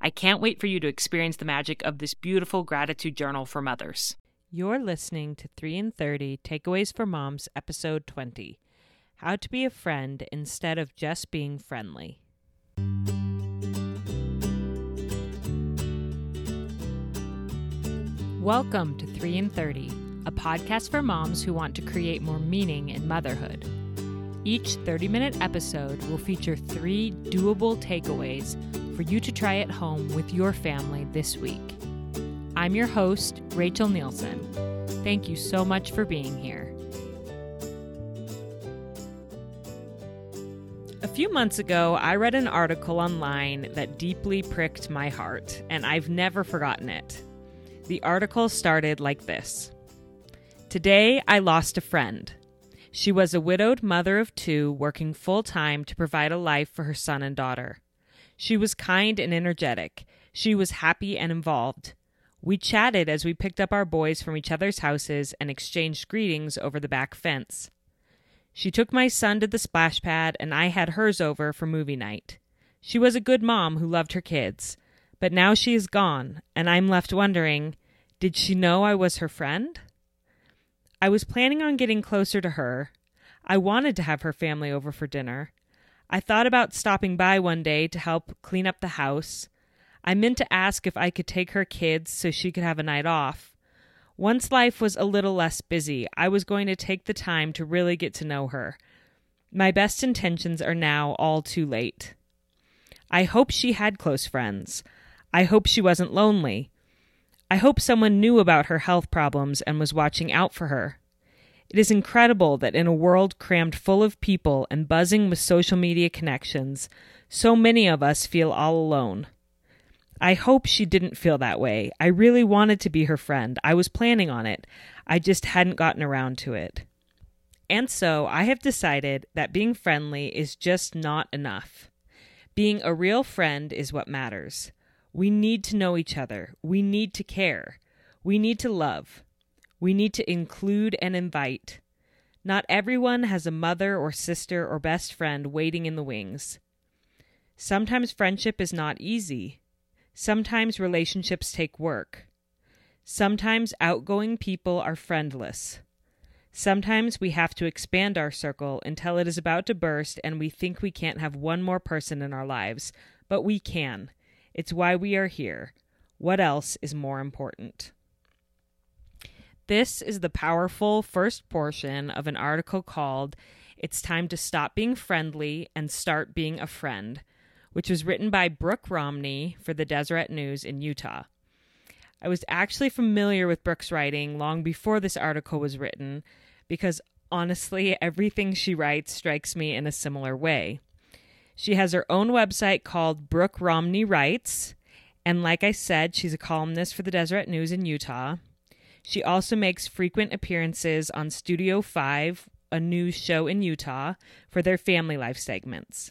I can't wait for you to experience the magic of this beautiful gratitude journal for mothers. You're listening to 3in30 Takeaways for Moms, Episode 20, How to Be a Friend Instead of Just Being Friendly. Welcome to 3in30, a podcast for moms who want to create more meaning in motherhood. Each 30-minute episode will feature 3 doable takeaways for you to try at home with your family this week. I'm your host, Rachel Nielsen. Thank you so much for being here. A few months ago, I read an article online that deeply pricked my heart, and I've never forgotten it. The article started like this. Today, I lost a friend. She was a widowed mother of 2 working full-time to provide a life for her son and daughter. She was kind and energetic. She was happy and involved. We chatted as we picked up our boys from each other's houses and exchanged greetings over the back fence. She took my son to the splash pad, and I had hers over for movie night. She was a good mom who loved her kids. But now she is gone, and I'm left wondering, did she know I was her friend? I was planning on getting closer to her. I wanted to have her family over for dinner. I thought about stopping by one day to help clean up the house. I meant to ask if I could take her kids so she could have a night off. Once life was a little less busy, I was going to take the time to really get to know her. My best intentions are now all too late. I hope she had close friends. I hope she wasn't lonely. I hope someone knew about her health problems and was watching out for her. It is incredible that in a world crammed full of people and buzzing with social media connections, so many of us feel all alone. I hope she didn't feel that way. I really wanted to be her friend. I was planning on it. I just hadn't gotten around to it. And so I have decided that being friendly is just not enough. Being a real friend is what matters. We need to know each other. We need to care. We need to love. We need to include and invite. Not everyone has a mother or sister or best friend waiting in the wings. Sometimes friendship is not easy. Sometimes relationships take work. Sometimes outgoing people are friendless. Sometimes we have to expand our circle until it is about to burst and we think we can't have one more person in our lives, but we can. It's why we are here. What else is more important? This is the powerful first portion of an article called It's Time to Stop Being Friendly and Start Being a Friend, which was written by Brooke Romney for the Deseret News in Utah. I was actually familiar with Brooke's writing long before this article was written because, honestly, everything she writes strikes me in a similar way. She has her own website called Brooke Romney Writes, and like I said, she's a columnist for the Deseret News in Utah. She also makes frequent appearances on Studio 5, a news show in Utah, for their family life segments.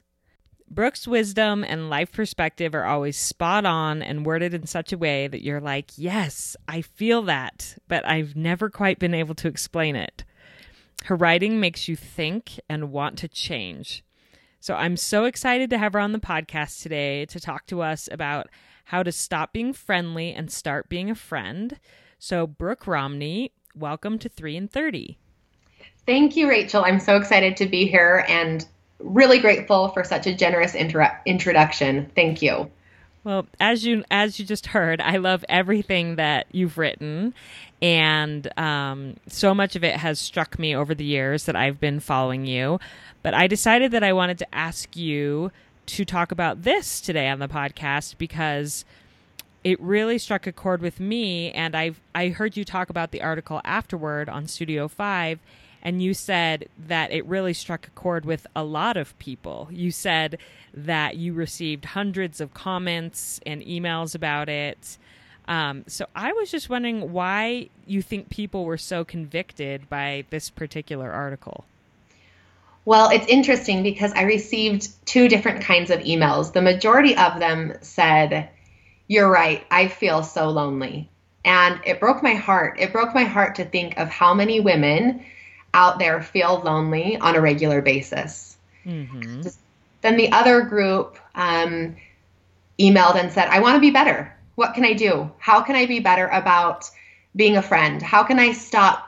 Brooke's wisdom and life perspective are always spot on and worded in such a way that you're like, yes, I feel that, but I've never quite been able to explain it. Her writing makes you think and want to change. So I'm so excited to have her on the podcast today to talk to us about how to stop being friendly and start being a friend. So Brooke Romney, welcome to 3in30. Thank you, Rachel. I'm so excited to be here and really grateful for such a generous introduction. Thank you. Well, as you just heard, I love everything that you've written, and so much of it has struck me over the years that I've been following you. But I decided that I wanted to ask you to talk about this today on the podcast because it really struck a chord with me, and I heard you talk about the article afterward on Studio 5, and you said that it really struck a chord with a lot of people. You said that you received hundreds of comments and emails about it. So I was just wondering why you think people were so convicted by this particular article. Well, it's interesting because I received two different kinds of emails. The majority of them said, "You're right, I feel so lonely." And it broke my heart. It broke my heart to think of how many women out there feel lonely on a regular basis. Mm-hmm. Then the other group emailed and said, "I want to be better. What can I do? How can I be better about being a friend? How can I stop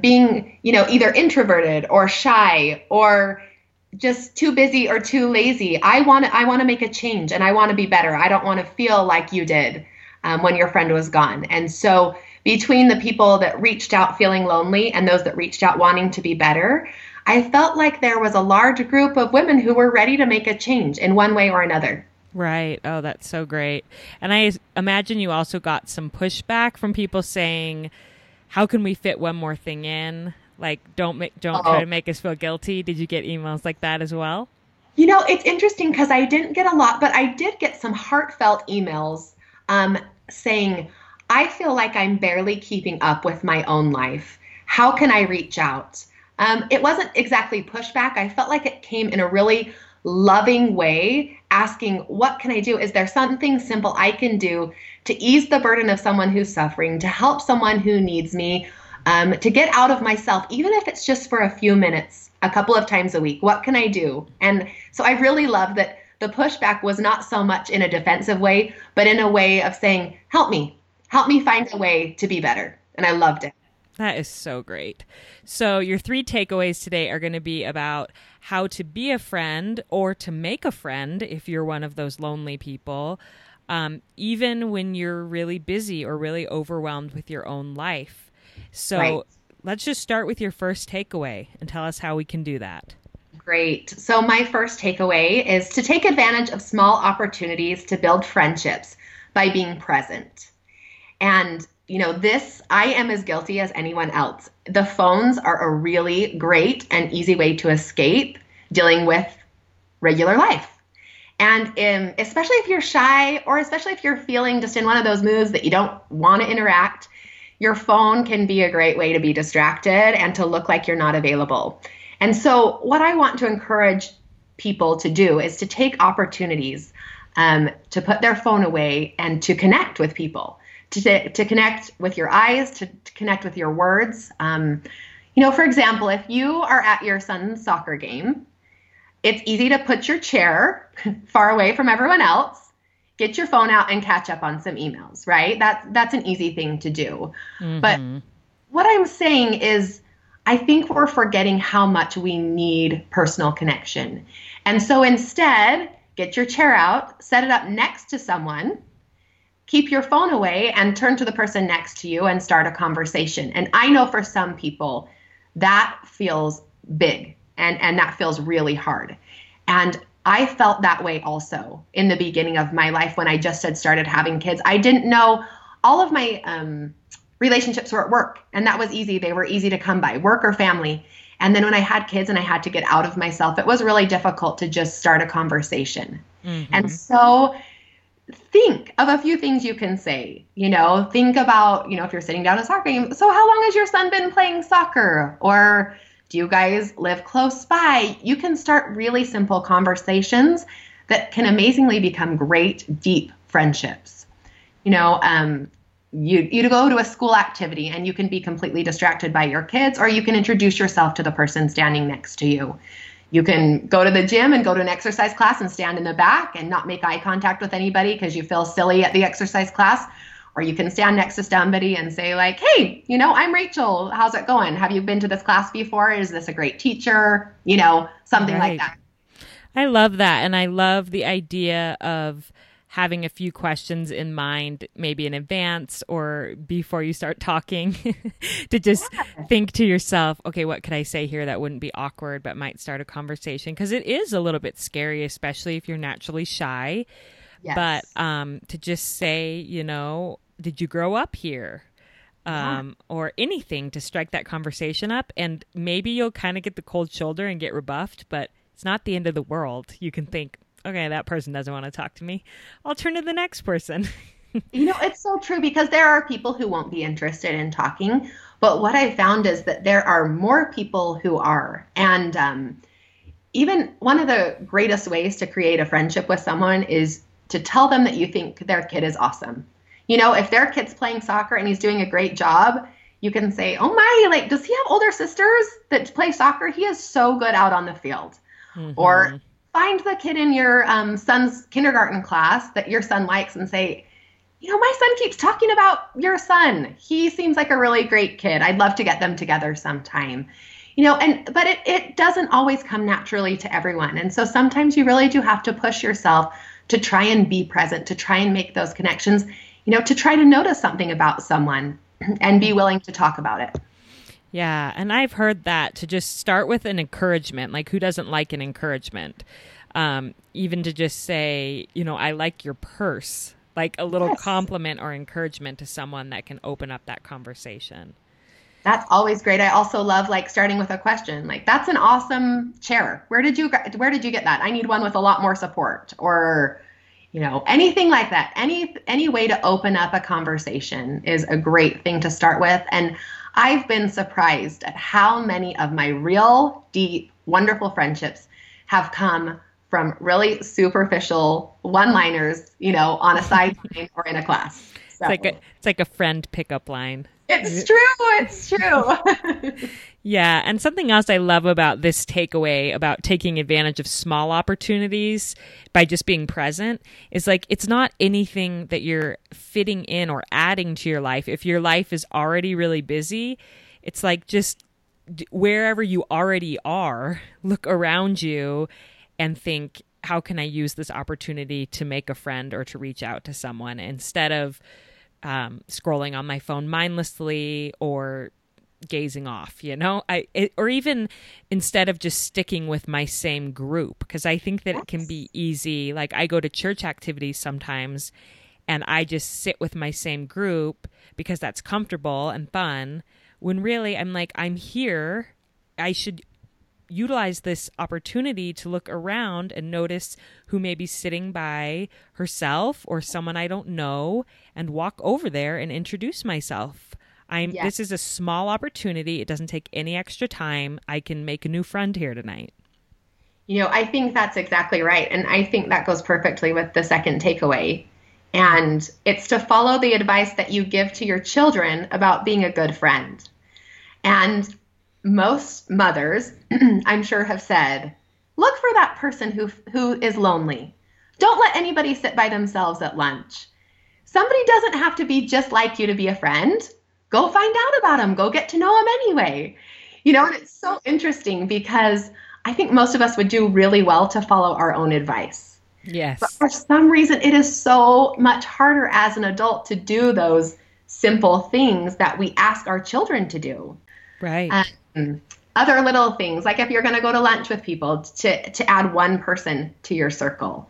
being, either introverted or shy or just too busy or too lazy? I want to make a change and I want to be better. I don't want to feel like you did when your friend was gone." And so between the people that reached out feeling lonely and those that reached out wanting to be better, I felt like there was a large group of women who were ready to make a change in one way or another. Right. Oh, that's so great. And I imagine you also got some pushback from people saying, "How can we fit one more thing in? Like, don't try to make us feel guilty." Did you get emails like that as well? It's interesting because I didn't get a lot, but I did get some heartfelt emails saying, "I feel like I'm barely keeping up with my own life. How can I reach out?" It wasn't exactly pushback. I felt like it came in a really loving way, asking, what can I do? Is there something simple I can do to ease the burden of someone who's suffering, to help someone who needs me, to get out of myself, even if it's just for a few minutes, a couple of times a week? What can I do? And so I really love that the pushback was not so much in a defensive way, but in a way of saying, help me find a way to be better. And I loved it. That is so great. So your three takeaways today are going to be about how to be a friend or to make a friend if you're one of those lonely people, even when you're really busy or really overwhelmed with your own life. So Let's just start with your first takeaway and tell us how we can do that. Great. So my first takeaway is to take advantage of small opportunities to build friendships by being present. And I am as guilty as anyone else. The phones are a really great and easy way to escape dealing with regular life. And especially if you're shy or especially if you're feeling just in one of those moods that you don't want to interact, your phone can be a great way to be distracted and to look like you're not available. And so what I want to encourage people to do is to take opportunities to put their phone away and to connect with people. To connect with your eyes, to connect with your words. For example, if you are at your son's soccer game, it's easy to put your chair far away from everyone else, get your phone out and catch up on some emails, right? That's an easy thing to do. Mm-hmm. But what I'm saying is I think we're forgetting how much we need personal connection. And so instead, get your chair out, set it up next to someone, keep your phone away and turn to the person next to you and start a conversation. And I know for some people that feels big and that feels really hard. And I felt that way also in the beginning of my life when I just had started having kids. I didn't know all of my relationships were at work, and that was easy. They were easy to come by, work or family. And then when I had kids and I had to get out of myself, it was really difficult to just start a conversation. Mm-hmm. And so think of a few things you can say, think about, if you're sitting down at a soccer game, so how long has your son been playing soccer? Or do you guys live close by? You can start really simple conversations that can amazingly become great, deep friendships. You go to a school activity and you can be completely distracted by your kids, or you can introduce yourself to the person standing next to you. You can go to the gym and go to an exercise class and stand in the back and not make eye contact with anybody because you feel silly at the exercise class. Or you can stand next to somebody and say like, "Hey, I'm Rachel. How's it going? Have you been to this class before? Is this a great teacher?" Something like that. I love that. And I love the idea of having a few questions in mind, maybe in advance or before you start talking, to just think to yourself, okay, what could I say here that wouldn't be awkward but might start a conversation? Because it is a little bit scary, especially if you're naturally shy. Yes. But to just say, you know, did you grow up here? Or anything to strike that conversation up. And maybe you'll kind of get the cold shoulder and get rebuffed, but it's not the end of the world. You can think, okay, that person doesn't want to talk to me. I'll turn to the next person. You know, it's so true, because there are people who won't be interested in talking. But what I found is that there are more people who are. And even one of the greatest ways to create a friendship with someone is to tell them that you think their kid is awesome. You know, if their kid's playing soccer and he's doing a great job, you can say, oh my, like, does he have older sisters that play soccer? He is so good out on the field. Mm-hmm. Or find the kid in your son's kindergarten class that your son likes and say, you know, my son keeps talking about your son. He seems like a really great kid. I'd love to get them together sometime. You know, and but it doesn't always come naturally to everyone. And so sometimes you really do have to push yourself to try and be present, to try and make those connections, you know, to try to notice something about someone and be willing to talk about it. Yeah. And I've heard that to just start with an encouragement, like who doesn't like an encouragement? Even to just say, you know, I like your purse, like a little compliment or encouragement to someone that can open up that conversation. That's always great. I also love like starting with a question, like that's an awesome chair. Where did you get that? I need one with a lot more support, or, you know, anything like that. Any way to open up a conversation is a great thing to start with. And I've been surprised at how many of my real, deep, wonderful friendships have come from really superficial one-liners, you know, on a sideline or in a class. So. It's like a friend pickup line. It's true. Yeah. And something else I love about this takeaway about taking advantage of small opportunities by just being present is like, it's not anything that you're fitting in or adding to your life. If your life is already really busy, it's like just wherever you already are, look around you and think, how can I use this opportunity to make a friend or to reach out to someone, instead of scrolling on my phone mindlessly or gazing off, you know, or even instead of just sticking with my same group, because I think that it can be easy. Like I go to church activities sometimes and I just sit with my same group because that's comfortable and fun, when really I'm like, I'm here. I should utilize this opportunity to look around and notice who may be sitting by herself or someone I don't know, and walk over there and introduce myself. This is a small opportunity. It doesn't take any extra time. I can make a new friend here tonight. You know, I think that's exactly right. And I think that goes perfectly with the second takeaway. And it's to follow the advice that you give to your children about being a good friend. And most mothers, I'm sure, have said, look for that person who is lonely. Don't let anybody sit by themselves at lunch. Somebody doesn't have to be just like you to be a friend. Go find out about them. Go get to know them anyway. You know, and it's so interesting because I think most of us would do really well to follow our own advice. Yes. But for some reason, it is so much harder as an adult to do those simple things that we ask our children to do. Right. Other little things, like if you're going to go to lunch with people, to add one person to your circle.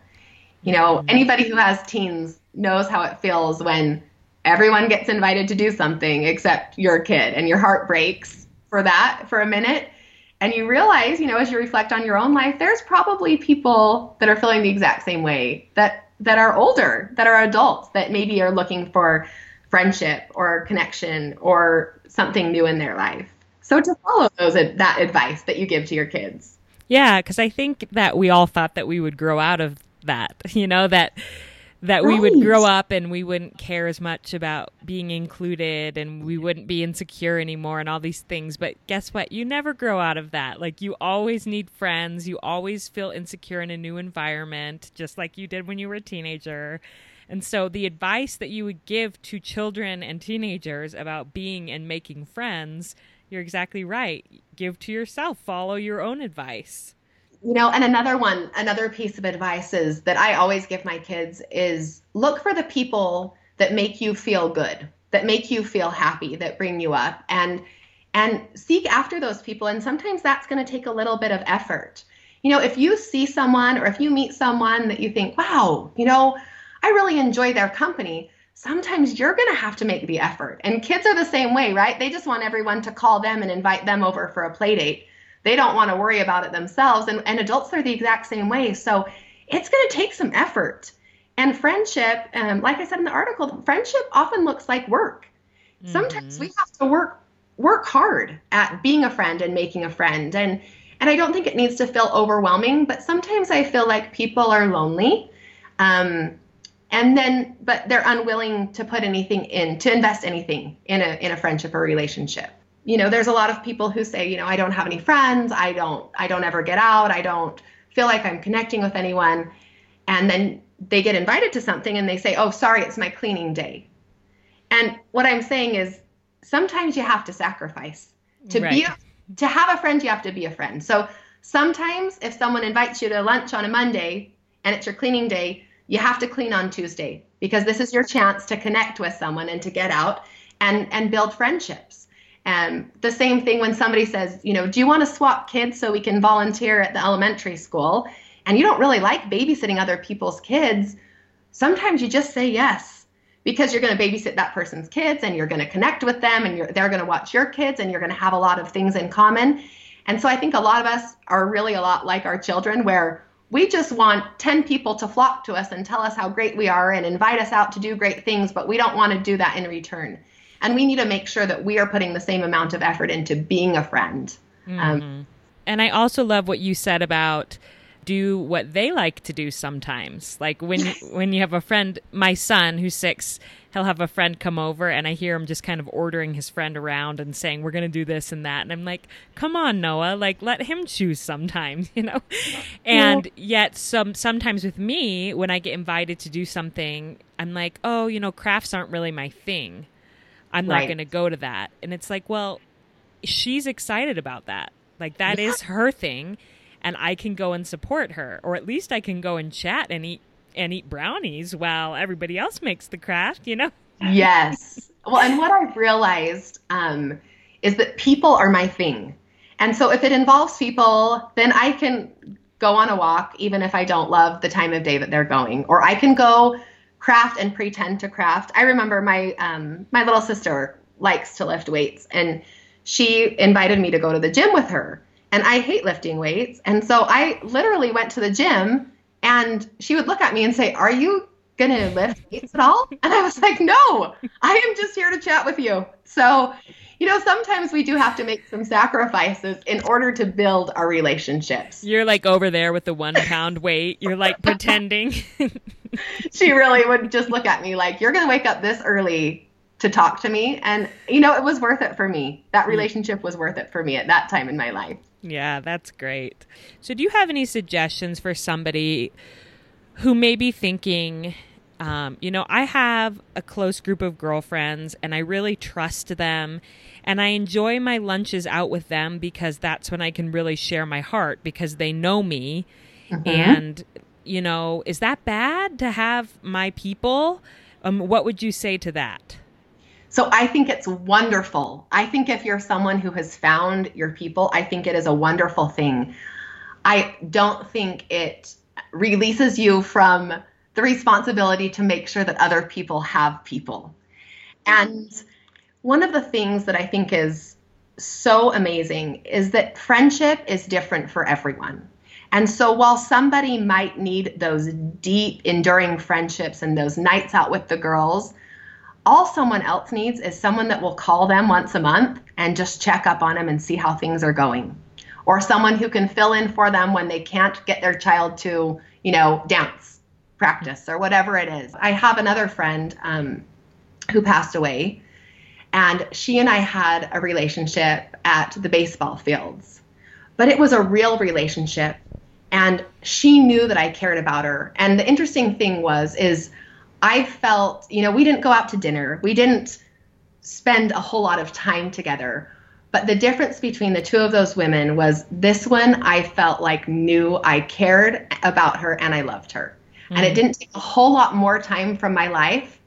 You know, anybody who has teens knows how it feels when everyone gets invited to do something except your kid, and your heart breaks for that for a minute. And you realize, you know, as you reflect on your own life, there's probably people that are feeling the exact same way, that are older, that are adults, that maybe are looking for friendship or connection or something new in their life. So to follow that advice that you give to your kids. Yeah, because I think that we all thought that we would grow out of that, you know, that we would grow up and we wouldn't care as much about being included and we wouldn't be insecure anymore and all these things. But guess what? You never grow out of that. Like you always need friends. You always feel insecure in a new environment, just like you did when you were a teenager. And so the advice that you would give to children and teenagers about being and making friends, you're exactly right. Give to yourself. Follow your own advice. You know, and another piece of advice is that I always give my kids is look for the people that make you feel good, that make you feel happy, that bring you up, and seek after those people. And sometimes that's going to take a little bit of effort. You know, if you see someone or if you meet someone that you think, wow, you know, I really enjoy their company. Sometimes you're going to have to make the effort. And kids are the same way, right? They just want everyone to call them and invite them over for a play date. They don't want to worry about it themselves. And adults are the exact same way. So it's going to take some effort. And friendship, like I said in the article, friendship often looks like work. Mm-hmm. Sometimes we have to work hard at being a friend and making a friend. And I don't think it needs to feel overwhelming, but sometimes I feel like people are lonely. But they're unwilling to put anything in, to invest anything in a friendship or relationship. You know, there's a lot of people who say, you know, I don't have any friends. I don't ever get out. I don't feel like I'm connecting with anyone. And then they get invited to something and they say, oh, sorry, it's my cleaning day. And what I'm saying is sometimes you have to sacrifice to right. To have a friend, you have to be a friend. So sometimes if someone invites you to lunch on a Monday and it's your cleaning day, you have to clean on Tuesday because this is your chance to connect with someone and to get out and build friendships. And the same thing when somebody says, you know, do you want to swap kids so we can volunteer at the elementary school? And you don't really like babysitting other people's kids. Sometimes you just say yes, because you're going to babysit that person's kids and you're going to connect with them and they're going to watch your kids and you're going to have a lot of things in common. And so I think a lot of us are really a lot like our children where we just want 10 people to flock to us and tell us how great we are and invite us out to do great things, but we don't want to do that in return. And we need to make sure that we are putting the same amount of effort into being a friend. Mm-hmm. And I also love what you said about do what they like to do sometimes. Like when you have a friend, my son who's 6, he'll have a friend come over and I hear him just kind of ordering his friend around and saying, we're going to do this and that. And I'm like, come on, Noah, like let him choose sometimes, you know? And yet sometimes with me, when I get invited to do something, I'm like, oh, you know, crafts aren't really my thing. I'm not going to go to that. And it's like, well, she's excited about that. Like that is her thing and I can go and support her, or at least I can go and chat and eat brownies while everybody else makes the craft, you know? Yes. Well, and what I've realized is that people are my thing. And so if it involves people, then I can go on a walk, even if I don't love the time of day that they're going, or I can go craft and pretend to craft. I remember my little sister likes to lift weights and she invited me to go to the gym with her and I hate lifting weights. And so I literally went to the gym and she would look at me and say, are you going to lift weights at all? And I was like, no, I am just here to chat with you. So, you know, sometimes we do have to make some sacrifices in order to build our relationships. You're like over there with the 1 pound weight. You're like pretending. She really would just look at me like, you're going to wake up this early to talk to me. And, you know, it was worth it for me. That relationship was worth it for me at that time in my life. Yeah, that's great. So do you have any suggestions for somebody who may be thinking, you know, I have a close group of girlfriends and I really trust them and I enjoy my lunches out with them because that's when I can really share my heart because they know me. Mm-hmm. And you know, is that bad to have my people? What would you say to that? So I think it's wonderful. I think if you're someone who has found your people, I think it is a wonderful thing. I don't think it releases you from the responsibility to make sure that other people have people. And one of the things that I think is so amazing is that friendship is different for everyone. And so while somebody might need those deep, enduring friendships and those nights out with the girls, all someone else needs is someone that will call them once a month and just check up on them and see how things are going. Or someone who can fill in for them when they can't get their child to, you know, dance practice or whatever it is. I have another friend who passed away, and she and I had a relationship at the baseball fields. But it was a real relationship. And she knew that I cared about her. And the interesting thing is I felt, you know, we didn't go out to dinner. We didn't spend a whole lot of time together. But the difference between the two of those women was this one, I felt like knew I cared about her and I loved her. Mm-hmm. And it didn't take a whole lot more time from my life,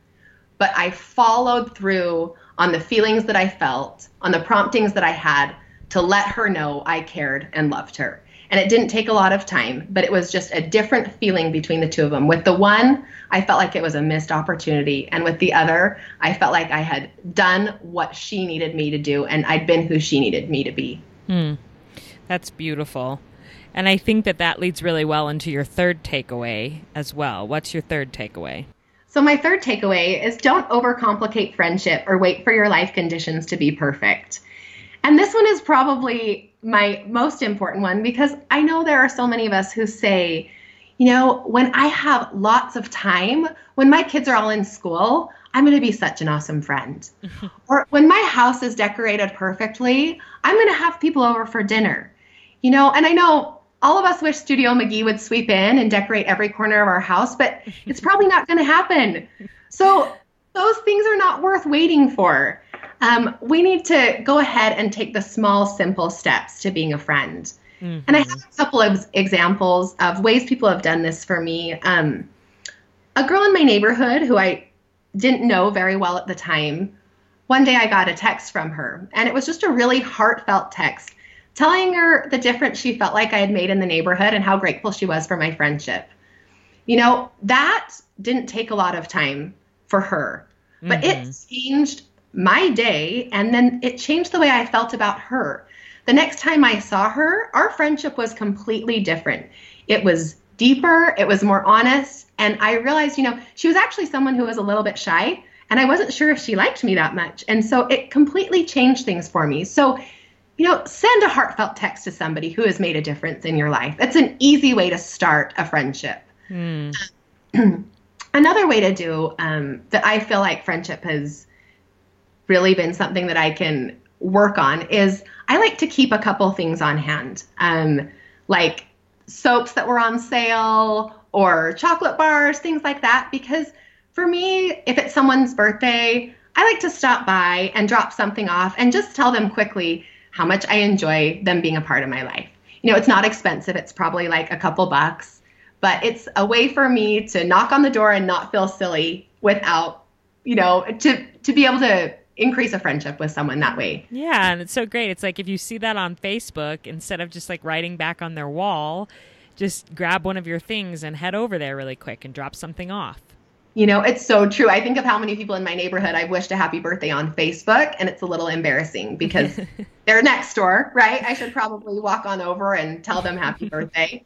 but I followed through on the feelings that I felt, on the promptings that I had to let her know I cared and loved her. And it didn't take a lot of time, but it was just a different feeling between the two of them. With the one, I felt like it was a missed opportunity. And with the other, I felt like I had done what she needed me to do and I'd been who she needed me to be. That's beautiful. And I think that that leads really well into your third takeaway as well. What's your third takeaway? So my third takeaway is don't overcomplicate friendship or wait for your life conditions to be perfect. And this one is probably my most important one because I know there are so many of us who say, you know, when I have lots of time, when my kids are all in school, I'm going to be such an awesome friend. Or when my house is decorated perfectly, I'm going to have people over for dinner. You know, and I know all of us wish Studio McGee would sweep in and decorate every corner of our house, but it's probably not going to happen. So those things are not worth waiting for. We need to go ahead and take the small, simple steps to being a friend. Mm-hmm. And I have a couple of examples of ways people have done this for me. A girl in my neighborhood who I didn't know very well at the time, one day I got a text from her, and it was just a really heartfelt text telling her the difference she felt like I had made in the neighborhood and how grateful she was for my friendship. You know, that didn't take a lot of time for her, but mm-hmm. it changed my day, and then it changed the way I felt about her. The next time I saw her, our friendship was completely different. It was deeper, it was more honest, and I realized, you know, she was actually someone who was a little bit shy, and I wasn't sure if she liked me that much, and so it completely changed things for me. So, you know, send a heartfelt text to somebody who has made a difference in your life. It's an easy way to start a friendship. Another way to do that I feel like friendship has really been something that I can work on is I like to keep a couple things on hand, like soaps that were on sale or chocolate bars, things like that. Because for me, if it's someone's birthday, I like to stop by and drop something off and just tell them quickly how much I enjoy them being a part of my life. You know, it's not expensive. It's probably like a couple bucks, but it's a way for me to knock on the door and not feel silly without, you know, to be able to increase a friendship with someone that way. Yeah, and it's so great. It's like if you see that on Facebook, instead of just like writing back on their wall, just grab one of your things and head over there really quick and drop something off. You know, it's so true. I think of how many people in my neighborhood I've wished a happy birthday on Facebook, and it's a little embarrassing because they're next door, right? I should probably walk on over and tell them happy birthday.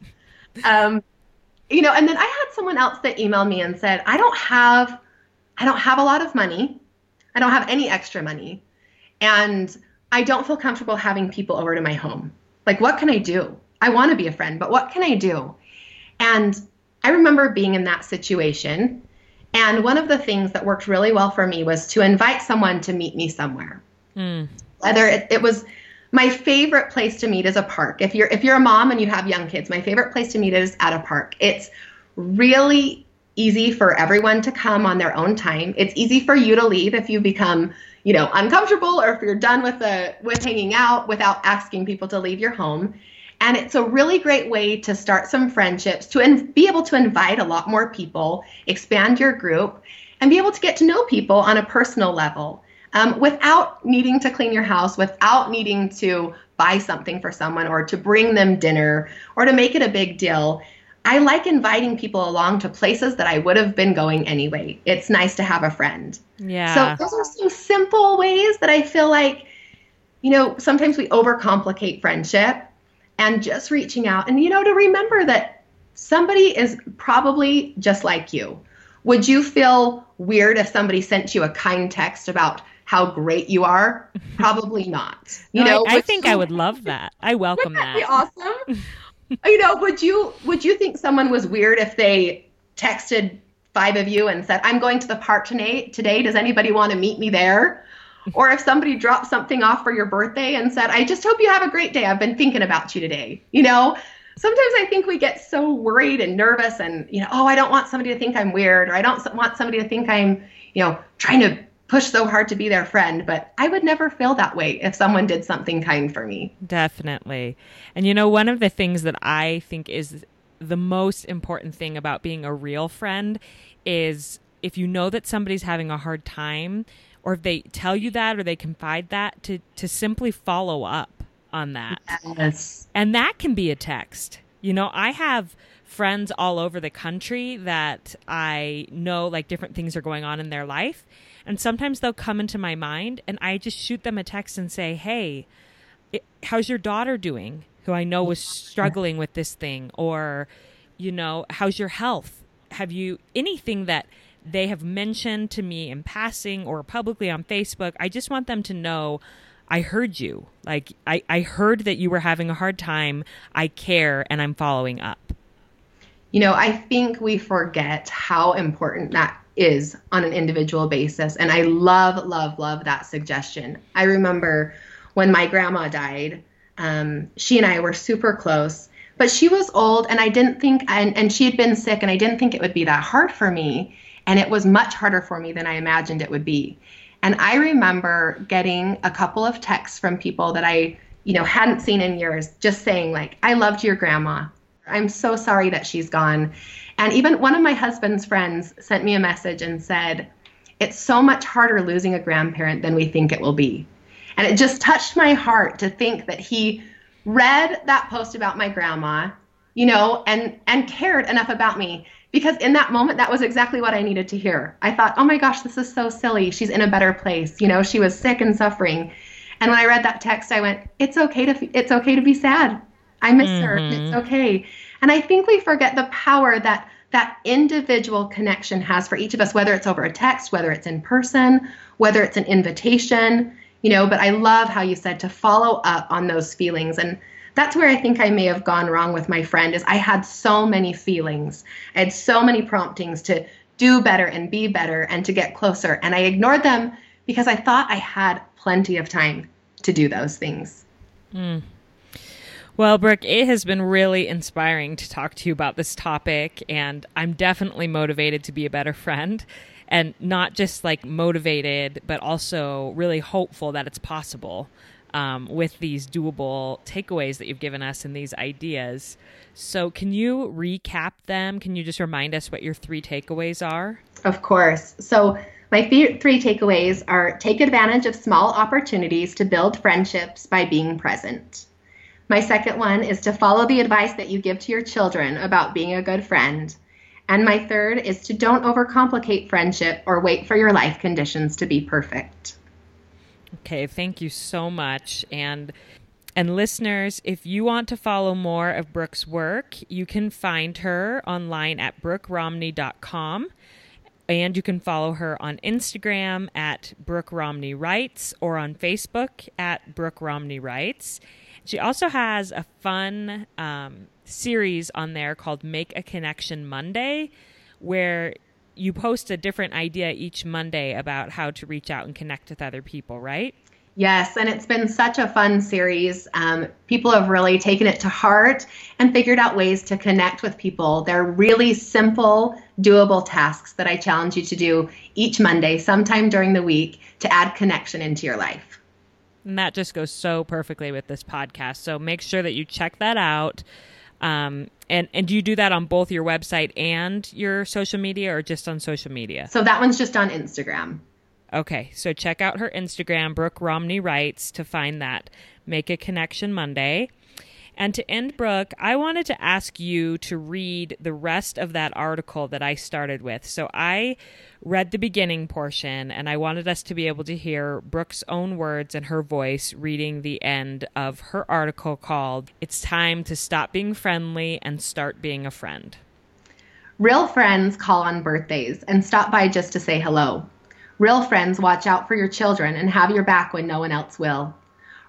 You know, and then I had someone else that emailed me and said, I don't have a lot of money. I don't have any extra money, and I don't feel comfortable having people over to my home. Like, what can I do? I want to be a friend, but what can I do? And I remember being in that situation, and one of the things that worked really well for me was to invite someone to meet me somewhere. Whether it was my favorite place to meet is a park. If you're a mom and you have young kids, my favorite place to meet is at a park. It's really easy for everyone to come on their own time. It's easy for you to leave if you become, you know, uncomfortable or if you're done with hanging out without asking people to leave your home. And it's a really great way to start some friendships, to be able to invite a lot more people, expand your group, and be able to get to know people on a personal level without needing to clean your house, without needing to buy something for someone or to bring them dinner or to make it a big deal. I like inviting people along to places that I would have been going anyway. It's nice to have a friend. Yeah. So those are some simple ways that I feel like, you know, sometimes we overcomplicate friendship, and just reaching out and, you know, to remember that somebody is probably just like you. Would you feel weird if somebody sent you a kind text about how great you are? Probably not. You know, I think I would love that. I welcome that. Wouldn't that be awesome? You know, would you think someone was weird if they texted five of you and said, I'm going to the park today. Does anybody want to meet me there? Or if somebody dropped something off for your birthday and said, I just hope you have a great day. I've been thinking about you today. You know, sometimes I think we get so worried and nervous and, you know, I don't want somebody to think I'm weird, or I don't want somebody to think I'm, you know, trying to push so hard to be their friend, but I would never feel that way if someone did something kind for me. Definitely. And you know, one of the things that I think is the most important thing about being a real friend is if you know that somebody's having a hard time, or if they tell you that or they confide that, to simply follow up on that. Yes. And that can be a text. You know, I have friends all over the country that I know, like, different things are going on in their life. And sometimes they'll come into my mind and I just shoot them a text and say, hey, how's your daughter doing? Who I know was struggling with this thing. Or, you know, how's your health? Have you anything that they have mentioned to me in passing or publicly on Facebook? I just want them to know I heard you. Like, I heard that you were having a hard time. I care and I'm following up. You know, I think we forget how important that is on an individual basis. And I love, love, love that suggestion. I remember when my grandma died, she and I were super close, but she was old and I didn't think, and she had been sick and I didn't think it would be that hard for me. And it was much harder for me than I imagined it would be. And I remember getting a couple of texts from people that I, you know, hadn't seen in years, just saying like, I loved your grandma. I'm so sorry that she's gone. And even one of my husband's friends sent me a message and said, it's so much harder losing a grandparent than we think it will be. And it just touched my heart to think that he read that post about my grandma, you know, and cared enough about me. Because in that moment, that was exactly what I needed to hear. I thought, oh my gosh, this is so silly. She's in a better place. You know, she was sick and suffering. And when I read that text, I went, it's okay to be sad. I miss her. It's okay. And I think we forget the power that that individual connection has for each of us, whether it's over a text, whether it's in person, whether it's an invitation, you know. But I love how you said to follow up on those feelings. And that's where I think I may have gone wrong with my friend is I had so many feelings. I had so many promptings to do better and be better and to get closer. And I ignored them because I thought I had plenty of time to do those things. Mm. Well, Brooke, it has been really inspiring to talk to you about this topic, and I'm definitely motivated to be a better friend, and not just like motivated, but also really hopeful that it's possible with these doable takeaways that you've given us and these ideas. So can you recap them? Can you just remind us what your 3 takeaways are? Of course. So my 3 takeaways are take advantage of small opportunities to build friendships by being present. My second one is to follow the advice that you give to your children about being a good friend. And my third is to don't overcomplicate friendship or wait for your life conditions to be perfect. Okay, thank you so much. And listeners, if you want to follow more of Brooke's work, you can find her online at brookeromney.com. And you can follow her on Instagram at Brooke Romney Writes or on Facebook at Brooke Romney Writes. She also has a fun series on there called Make a Connection Monday, where you post a different idea each Monday about how to reach out and connect with other people, right? Yes, and it's been such a fun series. People have really taken it to heart and figured out ways to connect with people. They're really simple, doable tasks that I challenge you to do each Monday, sometime during the week, to add connection into your life. And that just goes so perfectly with this podcast. So make sure that you check that out. And do you do that on both your website and your social media, or just on social media? So that one's just on Instagram. Okay. So check out her Instagram, Brooke Romney Writes, to find that Make a Connection Monday. And to end, Brooke, I wanted to ask you to read the rest of that article that I started with. So I read the beginning portion, and I wanted us to be able to hear Brooke's own words and her voice reading the end of her article called It's Time to Stop Being Friendly and Start Being a Friend. Real friends call on birthdays and stop by just to say hello. Real friends watch out for your children and have your back when no one else will.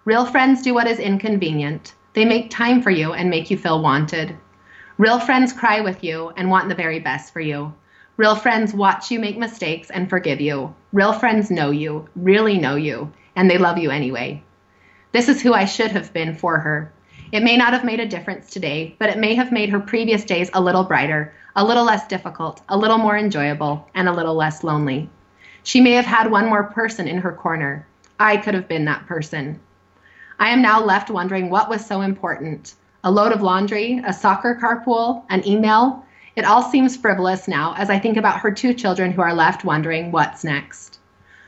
Real friends do what is inconvenient. They make time for you and make you feel wanted. Real friends cry with you and want the very best for you. Real friends watch you make mistakes and forgive you. Real friends know you, really know you, and they love you anyway. This is who I should have been for her. It may not have made a difference today, but it may have made her previous days a little brighter, a little less difficult, a little more enjoyable, and a little less lonely. She may have had one more person in her corner. I could have been that person. I am now left wondering what was so important. A load of laundry, a soccer carpool, an email. It all seems frivolous now as I think about her two children who are left wondering what's next.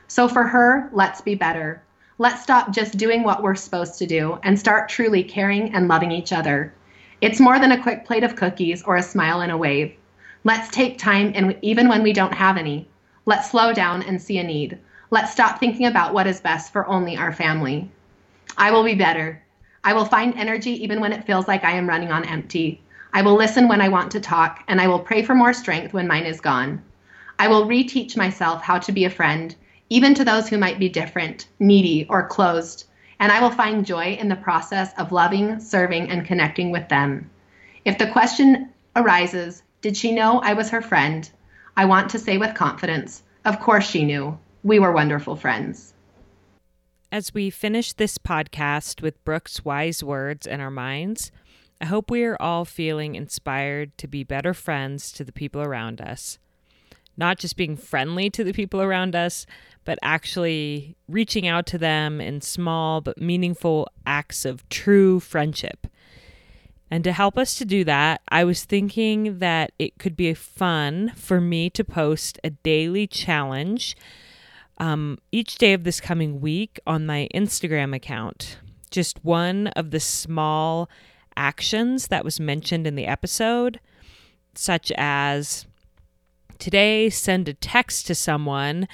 So for her, let's be better. Let's stop just doing what we're supposed to do and start truly caring and loving each other. It's more than a quick plate of cookies or a smile and a wave. Let's take time, and even when we don't have any. Let's slow down and see a need. Let's stop thinking about what is best for only our family. I will be better. I will find energy even when it feels like I am running on empty. I will listen when I want to talk, and I will pray for more strength when mine is gone. I will reteach myself how to be a friend, even to those who might be different, needy, or closed, and I will find joy in the process of loving, serving, and connecting with them. If the question arises, did she know I was her friend? I want to say with confidence, of course she knew. We were wonderful friends. As we finish this podcast with Brooke's wise words in our minds, I hope we are all feeling inspired to be better friends to the people around us. Not just being friendly to the people around us, but actually reaching out to them in small but meaningful acts of true friendship. And to help us to do that, I was thinking that it could be fun for me to post a daily challenge each day of this coming week on my Instagram account. Just one of the small actions that was mentioned in the episode, such as today, send a text to someone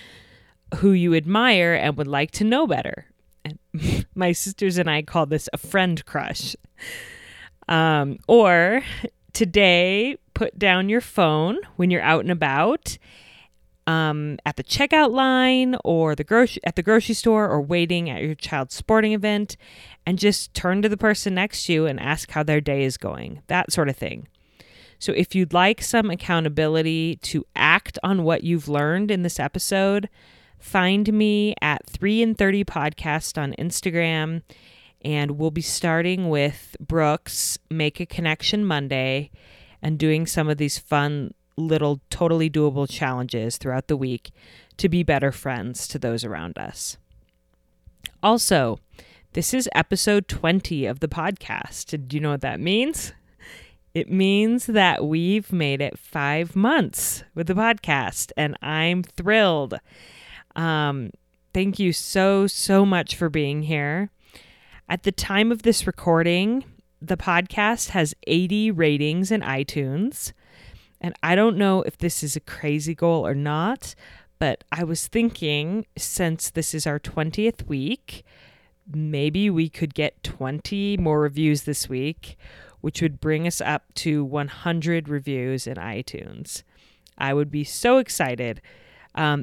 who you admire and would like to know better. And my sisters and I call this a friend crush. Or today, put down your phone when you're out and about, at the checkout line or at the grocery store or waiting at your child's sporting event, and just turn to the person next to you and ask how their day is going, that sort of thing. So if you'd like some accountability to act on what you've learned in this episode, find me at 3in30 Podcast on Instagram, and we'll be starting with Brooke's Make a Connection Monday and doing some of these fun little totally doable challenges throughout the week to be better friends to those around us. Also, this is episode 20 of the podcast. Do you know what that means? It means that we've made it 5 months with the podcast, and I'm thrilled. Thank you so much for being here. At the time of this recording, the podcast has 80 ratings in iTunes, and I don't know if this is a crazy goal or not, but I was thinking, since this is our 20th week, maybe we could get 20 more reviews this week, which would bring us up to 100 reviews in iTunes. I would be so excited.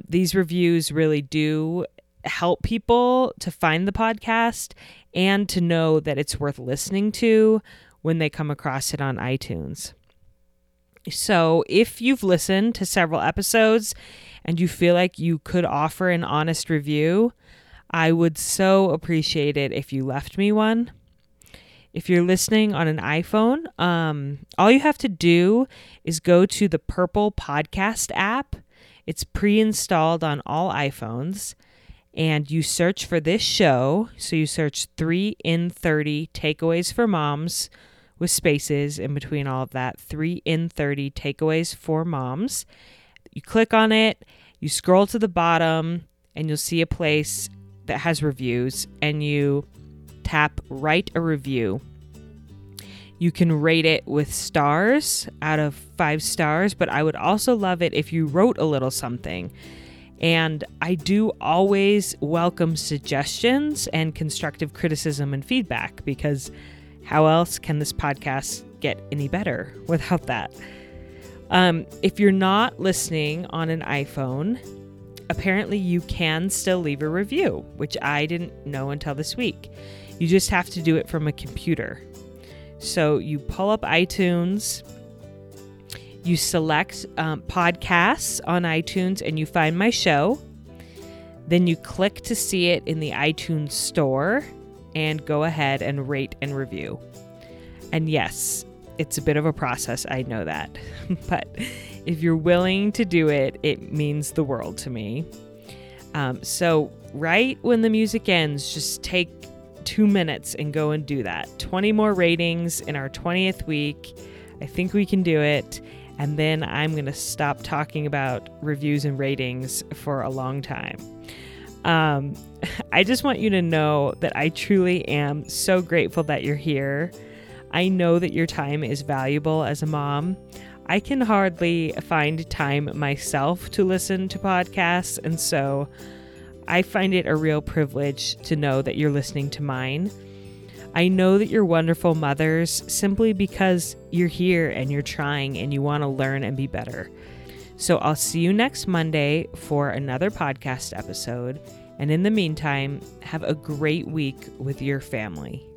These reviews really do help people to find the podcast and to know that it's worth listening to when they come across it on iTunes. So if you've listened to several episodes and you feel like you could offer an honest review, I would so appreciate it if you left me one. If you're listening on an iPhone, all you have to do is go to the Purple Podcast app. It's pre-installed on all iPhones. And you search for this show. So you search 3in30 Takeaways for Moms with spaces in between all of that. 3in30 Takeaways for Moms. You click on it. You scroll to the bottom. And you'll see a place that has reviews. And you tap write a review. You can rate it with stars out of 5 stars, but I would also love it if you wrote a little something. And I do always welcome suggestions and constructive criticism and feedback, because how else can this podcast get any better without that? If you're not listening on an iPhone, apparently you can still leave a review, which I didn't know until this week. You just have to do it from a computer. So you pull up iTunes, you select podcasts on iTunes, and you find my show. Then you click to see it in the iTunes store and go ahead and rate and review. And yes, it's a bit of a process, I know that. But if you're willing to do it, it means the world to me. So right when the music ends, just take 2 minutes and go and do that. 20 more ratings in our 20th week. I think we can do it. And then I'm going to stop talking about reviews and ratings for a long time. I just want you to know that I truly am so grateful that you're here. I know that your time is valuable as a mom. I can hardly find time myself to listen to podcasts, and so I find it a real privilege to know that you're listening to mine. I know that you're wonderful mothers simply because you're here and you're trying and you want to learn and be better. So I'll see you next Monday for another podcast episode. And in the meantime, have a great week with your family.